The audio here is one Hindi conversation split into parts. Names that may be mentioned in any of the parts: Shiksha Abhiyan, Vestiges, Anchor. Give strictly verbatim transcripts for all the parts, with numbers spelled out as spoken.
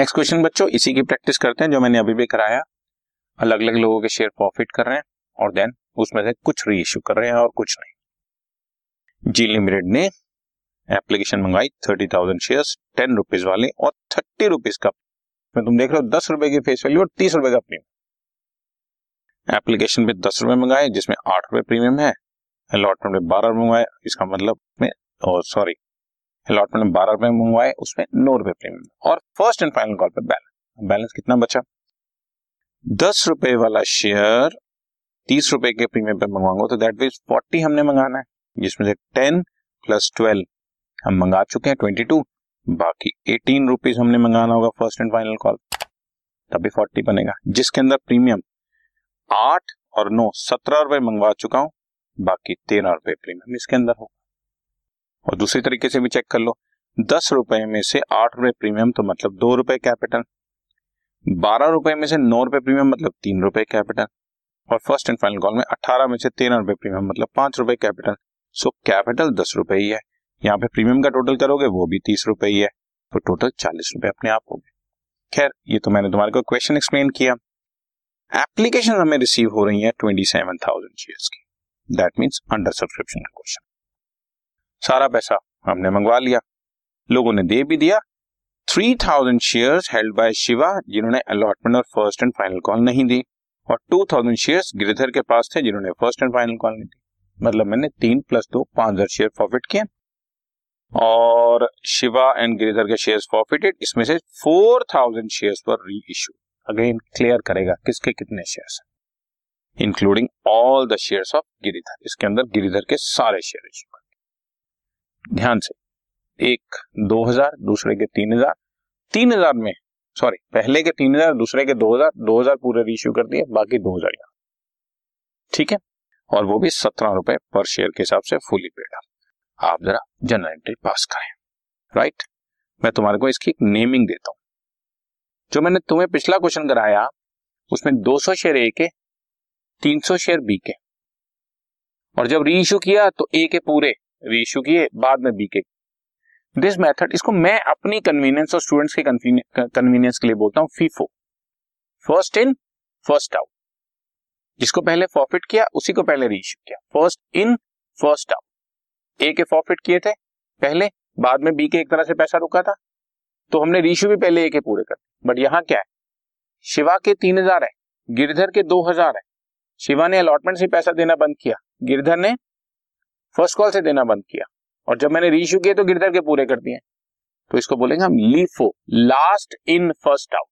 नेक्स्ट क्वेश्चन बच्चों इसी की प्रैक्टिस करते हैं जो मैंने अभी भी कराया। अलग अलग लोगों के शेयर प्रॉफिट कर रहे हैं और देन उसमें से कुछ री इश्यू कर रहे हैं और कुछ नहीं। जी लिमिटेड ने एप्लीकेशन मंगाई thirty thousand share ten rupees वाले और थर्टी रुपीज का, तुम देख रहे हो दस रुपए की फेस वैल्यू और तीस रुपए का प्रीमियम। एप्लीकेशन पे दस रुपए मंगाए जिसमें आठ रुपए प्रीमियम है, अलॉटमेंट में बारह रुपए मंगाए, इसका मतलब में और सॉरी अलॉटमेंट में बारह रुपए मंगवाए उसमें नौ रुपए प्रीमियम और फर्स्ट एंड फाइनल कॉल पे बैलेंस। बैलेंस कितना बचा? दस रुपए वाला शेयर तीस रुपए के प्रीमियम पे मंगवाऊंगा तो दैट मींस चालीस हमने मंगाना है, जिसमें से टेन प्लस ट्वेल्व हम मंगा चुके हैं बाईस, बाकी अठारह रुपीज हमने मंगाना होगा फर्स्ट एंड फाइनल कॉल, तभी चालीस बनेगा, जिसके अंदर प्रीमियम आठ और नौ सत्रह रुपए मंगवा चुका हूँ, बाकी तेरह रुपए प्रीमियम इसके अंदर होगा। और दूसरी तरीके से भी चेक कर लो, दस रुपए में से आठ रुपए प्रीमियम तो मतलब दो रुपए कैपिटल, बारह रुपए में से नौ रुपए प्रीमियम मतलब तीन रुपए कैपिटल, और फर्स्ट एंड फाइनल कॉल में अठारह में से तेरह रुपए प्रीमियम मतलब पांच रुपए कैपिटल। सो कैपिटल दस रुपए ही है, यहाँ पे प्रीमियम का टोटल करोगे वो भी तीस रुपए ही है, तो टोटल चालीस रुपए अपने आप हो गए। खैर ये तो मैंने तुम्हारे को क्वेश्चन एक्सप्लेन किया। एप्लीकेशन हमें रिसीव हो रही है ट्वेंटी सेवन थाउजेंड शेयर्स की, दैट मीन्स अंडर सब्सक्रिप्शन का क्वेश्चन। सारा पैसा हमने मंगवा लिया, लोगों ने दे भी दिया। Three thousand share held by Shiva जिन्होंने अलॉटमेंट और फर्स्ट एंड फाइनल कॉल नहीं दी, और दो हज़ार शेयर्स गिरिधर के पास थे जिन्होंने फर्स्ट एंड फाइनल कॉल नहीं दी, मतलब मैंने तीन प्लस दो पांच हजार शेयर प्रॉफिट किए और शिवा एंड गिरिधर के शेयर्स प्रॉफिटेड। इसमें से चार हज़ार शेयर्स पर री इशू अगेन क्लियर करेगा किसके कितने शेयर्स हैं, including all the shares of Giridhar. इसके अंदर गिरिधर के सारे शेयर इशू कर, ध्यान से, एक दो हज़ार, दूसरे के तीन हज़ार, तीन हज़ार में सॉरी पहले के तीन हजार दूसरे के दो हजार दो हजार पूरे रीइश्यू कर दिए, बाकी दो हजार यहाँ, ठीक है, और वो भी सत्रह रुपए पर शेयर के हिसाब से फुली पेड। आप जरा जनरल एंट्री पास करें, राइट। मैं तुम्हारे को इसकी नेमिंग देता हूँ। जो मैंने तुम्हें पिछला क्वेश्चन कराया उसमें दो सौ शेयर ए के, तीन सौ शेयर बी के, और जब रीइश्यू किया तो ए के पूरे रीइश्यू किए, बाद में बी के। दिस मेथड इसको मैं अपनी कन्वीनियंस और स्टूडेंट्स के कन्वीनियंस के लिए बोलता हूँ FIFO, first in first out. जिसको पहले फॉरफिट किया उसी को पहले रीइश्यू किया, first in first out. A के फॉरफिट किए थे पहले, बाद में बी के एक तरह से पैसा रुका था तो हमने रीइश्यू भी पहले ए के पूरे कर। बट यहाँ क्या है, शिवा के तीन हजार है, गिरधर के दो हजार है। शिवा ने अलॉटमेंट से पैसा देना बंद किया, गिरधर ने फर्स्ट कॉल से देना बंद किया, और जब मैंने रीइश्यू किए तो गिरधर के पूरे कर दिए। तो इसको बोलेंगे हम LIFO, last in first out.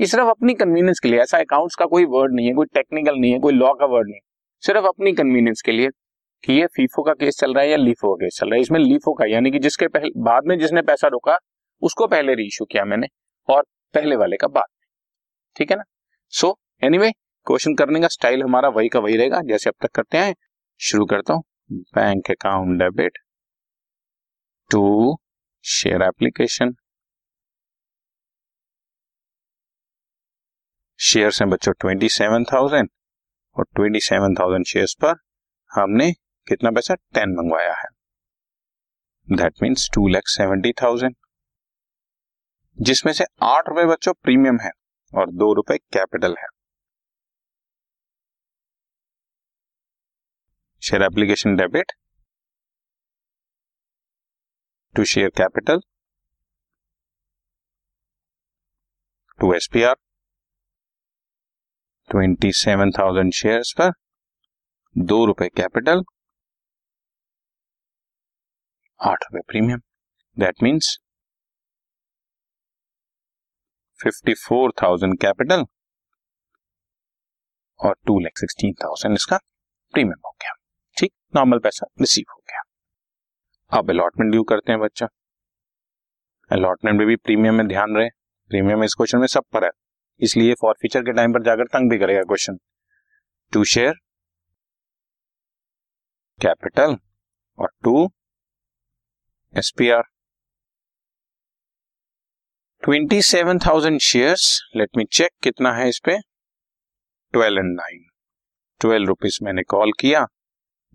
ये सिर्फ अपनी कन्वीनियंस के लिए, ऐसा अकाउंट्स का कोई वर्ड नहीं है, कोई टेक्निकल नहीं है, कोई लॉ का वर्ड नहीं, सिर्फ अपनी कन्वीनियंस के लिए कि ये फीफो का केस चल रहा है या लीफो का केस चल रहा है। इसमें लीफो का यानी कि जिसके पहले, बाद में जिसने पैसा रोका उसको पहले रीइश्यू किया मैंने और पहले वाले का बाद में, ठीक है ना। सो एनीवे क्वेश्चन करने का स्टाइल हमारा वही का वही रहेगा जैसे अब तक करते हैं। शुरू करता हूँ, bank account debit to share application. Shares हैं बच्चों सत्ताईस हज़ार और सत्ताईस हज़ार शेयर्स पर हमने कितना पैसा दस मंगवाया है, दैट मीन्स दो लाख सत्तर हज़ार, जिसमें से आठ रुपए बच्चों प्रीमियम है और दो रुपए कैपिटल है। Share application debit to share capital to SPR सत्ताईस हज़ार शेयर्स पर दो रुपए कैपिटल आठ रुपए प्रीमियम, दैट मीन्स चौवन हज़ार कैपिटल और दो लाख सोलह हज़ार इसका प्रीमियम हो गया, ठीक, नॉर्मल पैसा रिसीव हो गया। अब अलॉटमेंट ड्यू करते हैं बच्चा। अलॉटमेंट में भी प्रीमियम में ध्यान रहे, प्रीमियम इस क्वेश्चन में सब पर है, इसलिए फॉरफीचर के टाइम पर जाकर तंग भी करेगा क्वेश्चन। टू शेयर कैपिटल और टू एसपीआर सत्ताईस हज़ार शेयर्स, लेट मी चेक कितना है इस पे, twelve and nine, twelve rupees मैंने कॉल किया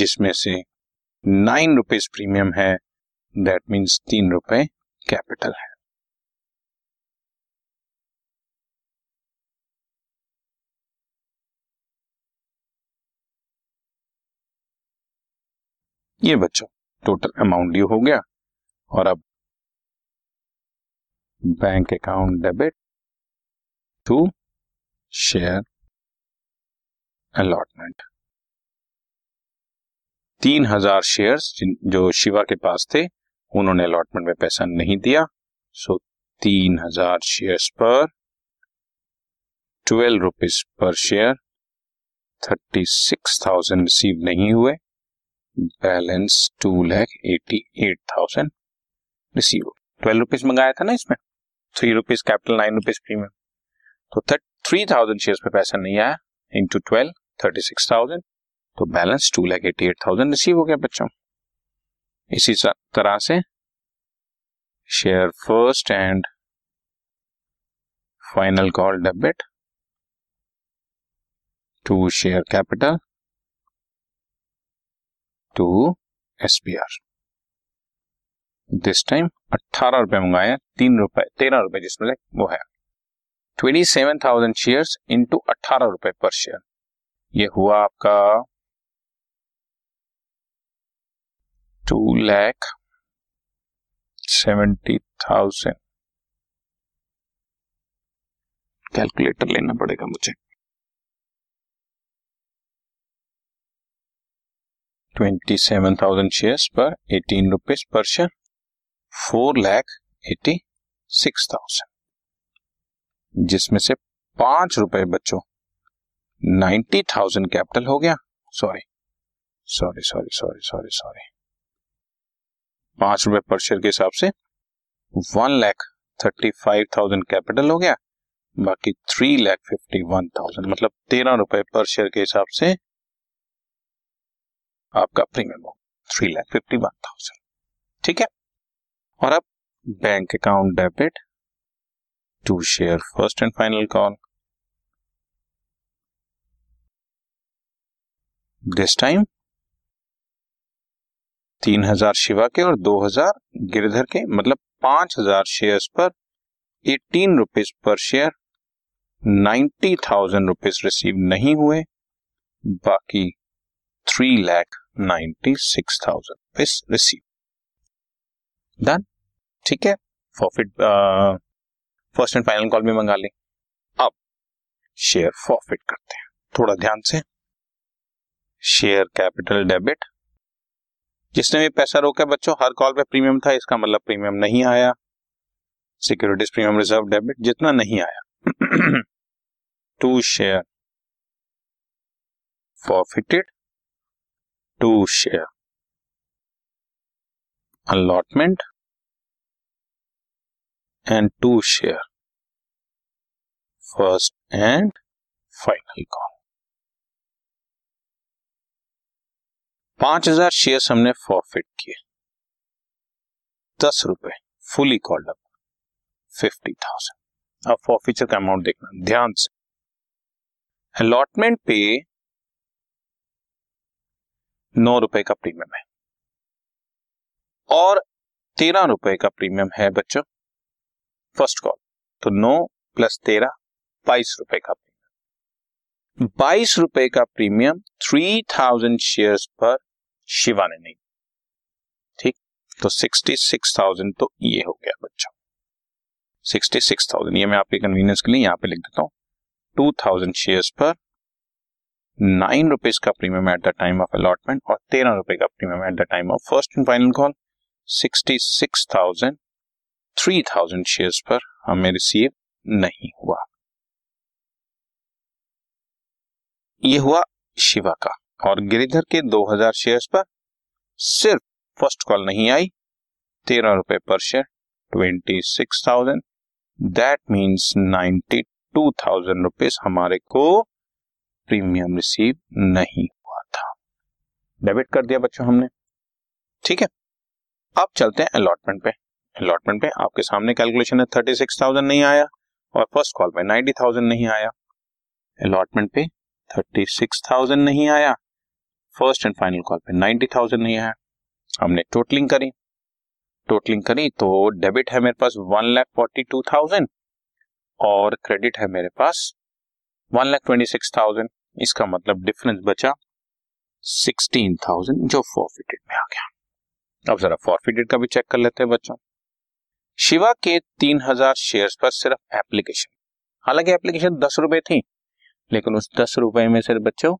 जिसमें से नाइन रुपीज प्रीमियम है, दैट मीन्स तीन रुपए कैपिटल है। ये बच्चों टोटल अमाउंट ड्यू हो गया। और अब bank account debit to share allotment, तीन हजार शेयर्स जो शिवा के पास थे उन्होंने अलॉटमेंट में पैसा नहीं दिया, सो तीन हजार शेयर्स पर twelve rupees per share, thirty six thousand receive नहीं हुए, balance two lakh eighty eight thousand receive. Twelve rupees मंगाया था ना, इसमें three rupees capital nine rupees premium, तो थ्री थाउजेंड शेयर्स पे पैसा नहीं आया, into twelve thirty six thousand, तो balance two lakh eighty eight thousand receive हो गया बच्चों। इसी तरह से share first and final call debit to share capital to SPR, this time अट्ठारह रुपए मंगाए, तीन रुपए तेरह रुपए जिसमें वो है, twenty seven thousand shares into अट्ठारह रुपए पर शेयर, ये हुआ आपका two lakh seventy thousand. Calculator लेना पड़ेगा मुझे, ट्वेंटी सेवन थाउजेंड शेयर्स पर eighteen rupees per share, four lakh eighty six thousand, जिसमें से पांच रुपए बच्चों नाइन्टी थाउजेंड कैपिटल हो गया, sorry sorry sorry sorry sorry sorry पांच रुपए पर शेयर के हिसाब से one lakh thirty five thousand capital हो गया, बाकी three lakh fifty one thousand, मतलब तेरह रुपए पर शेयर के हिसाब से आपका premium three lakh fifty one thousand, ठीक है। और अब bank account debit to share first and final call, this time तीन हजार शिवा के और दो हजार गिरधर के, मतलब पांच हजार शेयर्स पर eighteen rupees per share, ninety thousand rupees receive नहीं हुए, बाकी three lakh ninety six thousand rupees receive, done, ठीक है। Forfeit first and final call में मंगा लें। अब शेयर फॉरफिट करते हैं, थोड़ा ध्यान से। शेयर कैपिटल डेबिट, जिसने भी पैसा रोका बच्चों हर कॉल पे प्रीमियम था, इसका मतलब प्रीमियम नहीं आया। सिक्योरिटीज प्रीमियम रिजर्व डेबिट, जितना नहीं आया to share forfeited to share allotment and to share first and final call, पांच हजार शेयर्स हमने फॉरफिट किए, दस रुपए fully called up fifty thousand. अब फॉरफिचर का अमाउंट देखना ध्यान से, अलॉटमेंट पे नौ रुपए का प्रीमियम है और तेरह रुपए का प्रीमियम है बच्चों फर्स्ट कॉल, तो नौ प्लस तेरह बाईस रुपए का प्रीमियम, बाईस रुपए का प्रीमियम थ्री थाउजेंड शेयर्स पर शिवा ने नहीं, ठीक, तो सिक्सटी सिक्स थाउजेंड तो ये हो गया बच्चों, सिक्सटी सिक्स थाउजेंड ये मैं आपके कन्वीनियंस के लिए यहाँ पे लिख देता हूँ। टू थाउजेंड शेयर्स पर नाइन रुपीज का premium at the time of allotment और तेरह रुपए का premium at the time of first and final call, sixty six thousand three thousand shares पर हमें रिसीव नहीं हुआ। ये हुआ शिवा का, और गिरिधर के दो हजार शेयर्स पर सिर्फ फर्स्ट कॉल नहीं आई, तेरह रुपए पर share twenty six thousand, that means ninety two thousand rupees हमारे को प्रीमियम रिसीव नहीं हुआ था, डेबिट कर दिया बच्चों हमने, ठीक है। अब चलते हैं अलॉटमेंट पे, अलॉटमेंट पे आपके सामने कैलकुलेशन है, थर्टी सिक्स थाउजेंड नहीं आया और फर्स्ट कॉल पे नाइन्टी थाउजेंड नहीं आया, अलॉटमेंट पे थर्टी सिक्स थाउजेंड नहीं आया, फर्स्ट एंड फाइनल कॉल पे नाइन्टी थाउजेंड नहीं आया, हमने टोटलिंग करी, टोटलिंग करी तो डेबिट है मेरे पास one lakh forty two thousand और क्रेडिट है मेरे पास one lakh twenty six thousand, इसका मतलब डिफरेंस बचा सोलह हज़ार जो फॉरफिटेड में आ गया। अब जरा फॉरफिटेड का भी चेक कर लेते हैं बच्चों। शिवा के तीन हज़ार शेयर्स पर सिर्फ एप्लीकेशन, हालांकि एप्लीकेशन दस रुपए थी, लेकिन उस दस रुपए में सिर्फ बच्चों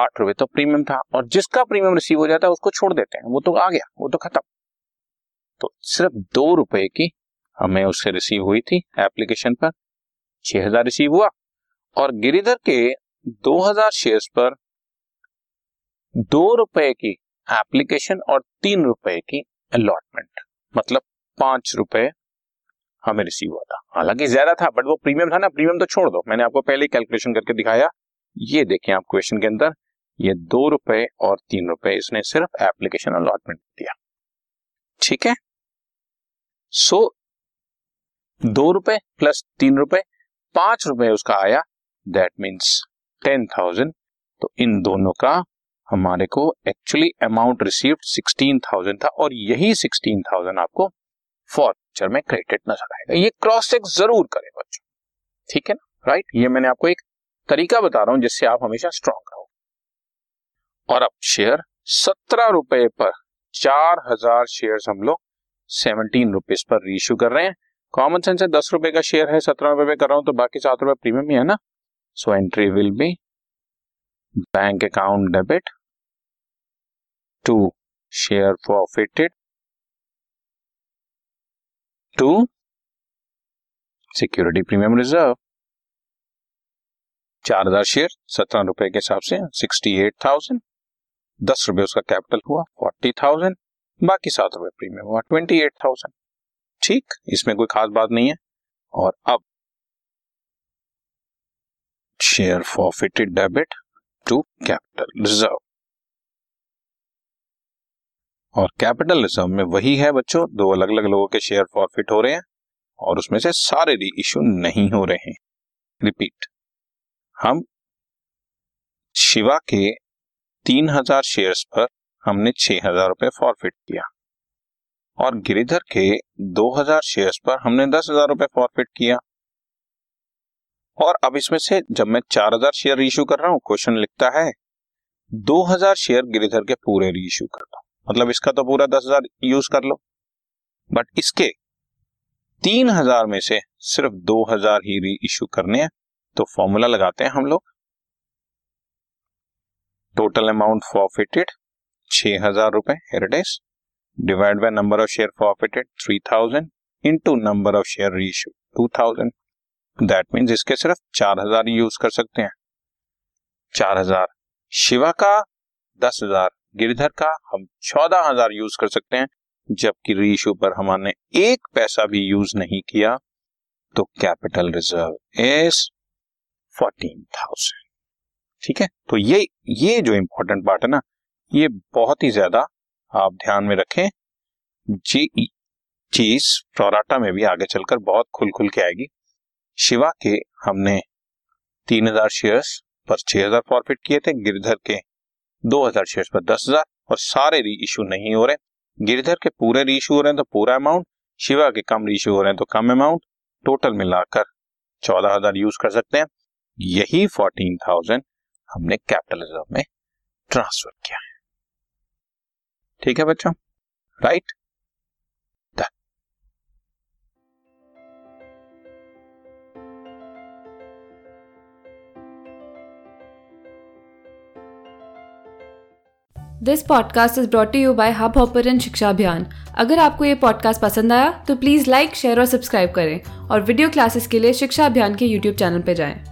आठ रुपए तो प्रीमियम था, और जिसका प्रीमियम रिसीव हो जाता है उसको छोड़ देते हैं, वो तो आ गया, वो तो खत्म। तो सिर्फ दो रुपए की हमें उससे रिसीव हुई थी, एप्लीकेशन पर छह हजार रिसीव हुआ, और गिरिधर के दो हजार शेयर्स पर दो रुपए की एप्लीकेशन और तीन रुपए की अलॉटमेंट, मतलब पांच रुपए हमें रिसीव हुआ था। हालांकि ज्यादा था, बट वो प्रीमियम था ना, प्रीमियम तो छोड़ दो, मैंने आपको पहले कैलकुलेशन करके दिखाया। ये देखें आप क्वेश्चन के अंदर, ये दो रुपए और तीन रुपए इसने सिर्फ एप्लीकेशन अलॉटमेंट दिया, ठीक है। सो दो रुपए प्लस तीन रुपए पांच रुपए उसका आया, दैट मीन्स टेन थाउजेंड। तो इन दोनों का हमारे को एक्चुअली अमाउंट रिसीव्ड सोलह हज़ार था, और यही सोलह हज़ार आपको फ्यूचर में क्रेडिट नजर आएगा। ये क्रॉस चेक जरूर करें बच्चों, ठीक है ना, राइट। ये मैंने आपको एक तरीका बता रहा हूं जिससे आप हमेशा स्ट्रांग रहो। और अब शेयर सत्रह रुपए पर चार हजार शेयर हम लोग सेवनटीन रुपीज पर रीइश्यू कर रहे हैं। कॉमन सेंस है, दस रुपए का शेयर है, सत्रह रुपए पे कर रहा हूं तो बाकी सात रुपए प्रीमियम ही है ना। So entry will be bank account debit to share forfeited to security premium reserve, चार हजार शेयर सत्रह रुपए के हिसाब से सिक्सटी एट थाउजेंड, दस रुपए उसका कैपिटल हुआ फोर्टी थाउजेंड, बाकी सात रुपए प्रीमियम हुआ ट्वेंटी एट थाउजेंड, ठीक, इसमें कोई खास बात नहीं है। और अब share forfeited debit to capital reserve, और कैपिटल रिजर्व में वही है बच्चों, दो अलग अलग लोगों के शेयर फॉरफिट हो रहे हैं और उसमें से सारे री इश्यू नहीं हो रहे हैं। रिपीट, हम शिवा के तीन हजार शेयर्स पर हमने छह हजार रुपए फॉरफिट किया, और गिरिधर के दो हज़ार शेयर्स पर हमने दस हज़ार रुपए फॉरफिट किया। और अब इसमें से जब मैं चार हज़ार शेयर रीइश्यू कर रहा हूं, क्वेश्चन लिखता है दो हज़ार शेयर गिरिधर के पूरे रीइश्यू कर दो, मतलब इसका तो पूरा दस हज़ार यूज कर लो, बट इसके तीन हज़ार में से सिर्फ दो हज़ार ही रीइश्यू करने हैं। तो फॉर्मूला लगाते हैं हम लोग, टोटल अमाउंट फॉरफिटेड छह हज़ार रुपए, here it is, divide by number of share forfeited three thousand into number of share reissue two thousand. That means इसके सिर्फ चार हज़ार यूज कर सकते हैं, चार हज़ार शिवा का, दस हज़ार गिरधर का, हम चौदह हज़ार यूज कर सकते हैं, जबकि रीइश्यू पर हमने एक पैसा भी यूज नहीं किया। तो capital reserve is fourteen thousand, ठीक है। तो ये ये जो इंपॉर्टेंट पार्ट है ना, ये बहुत ही ज्यादा आप ध्यान में रखें, जी चीज प्रोराटा में भी आगे चलकर बहुत खुल खुल के आएगी। शिवा के हमने तीन हज़ार शेयर्स पर छह हज़ार फॉरफिट किए थे, गिरधर के दो हज़ार शेयर्स पर दस हज़ार, और सारे री इशू नहीं हो रहे, गिरधर के पूरे री इशू हो रहे हैं तो पूरा अमाउंट, शिवा के कम री इशू हो रहे हैं तो कम अमाउंट, टोटल मिलाकर चौदह हज़ार यूज कर सकते हैं। यही चौदह हज़ार हमने कैपिटल रिजर्व में ट्रांसफर किया है, ठीक है बच्चों, right. This podcast is brought you by hub hopper and शिक्षा अभियान। अगर आपको ये पॉडकास्ट पसंद आया तो प्लीज लाइक, शेयर और सब्सक्राइब करें, और वीडियो क्लासेस के लिए शिक्षा अभियान के यूट्यूब चैनल पर जाएं।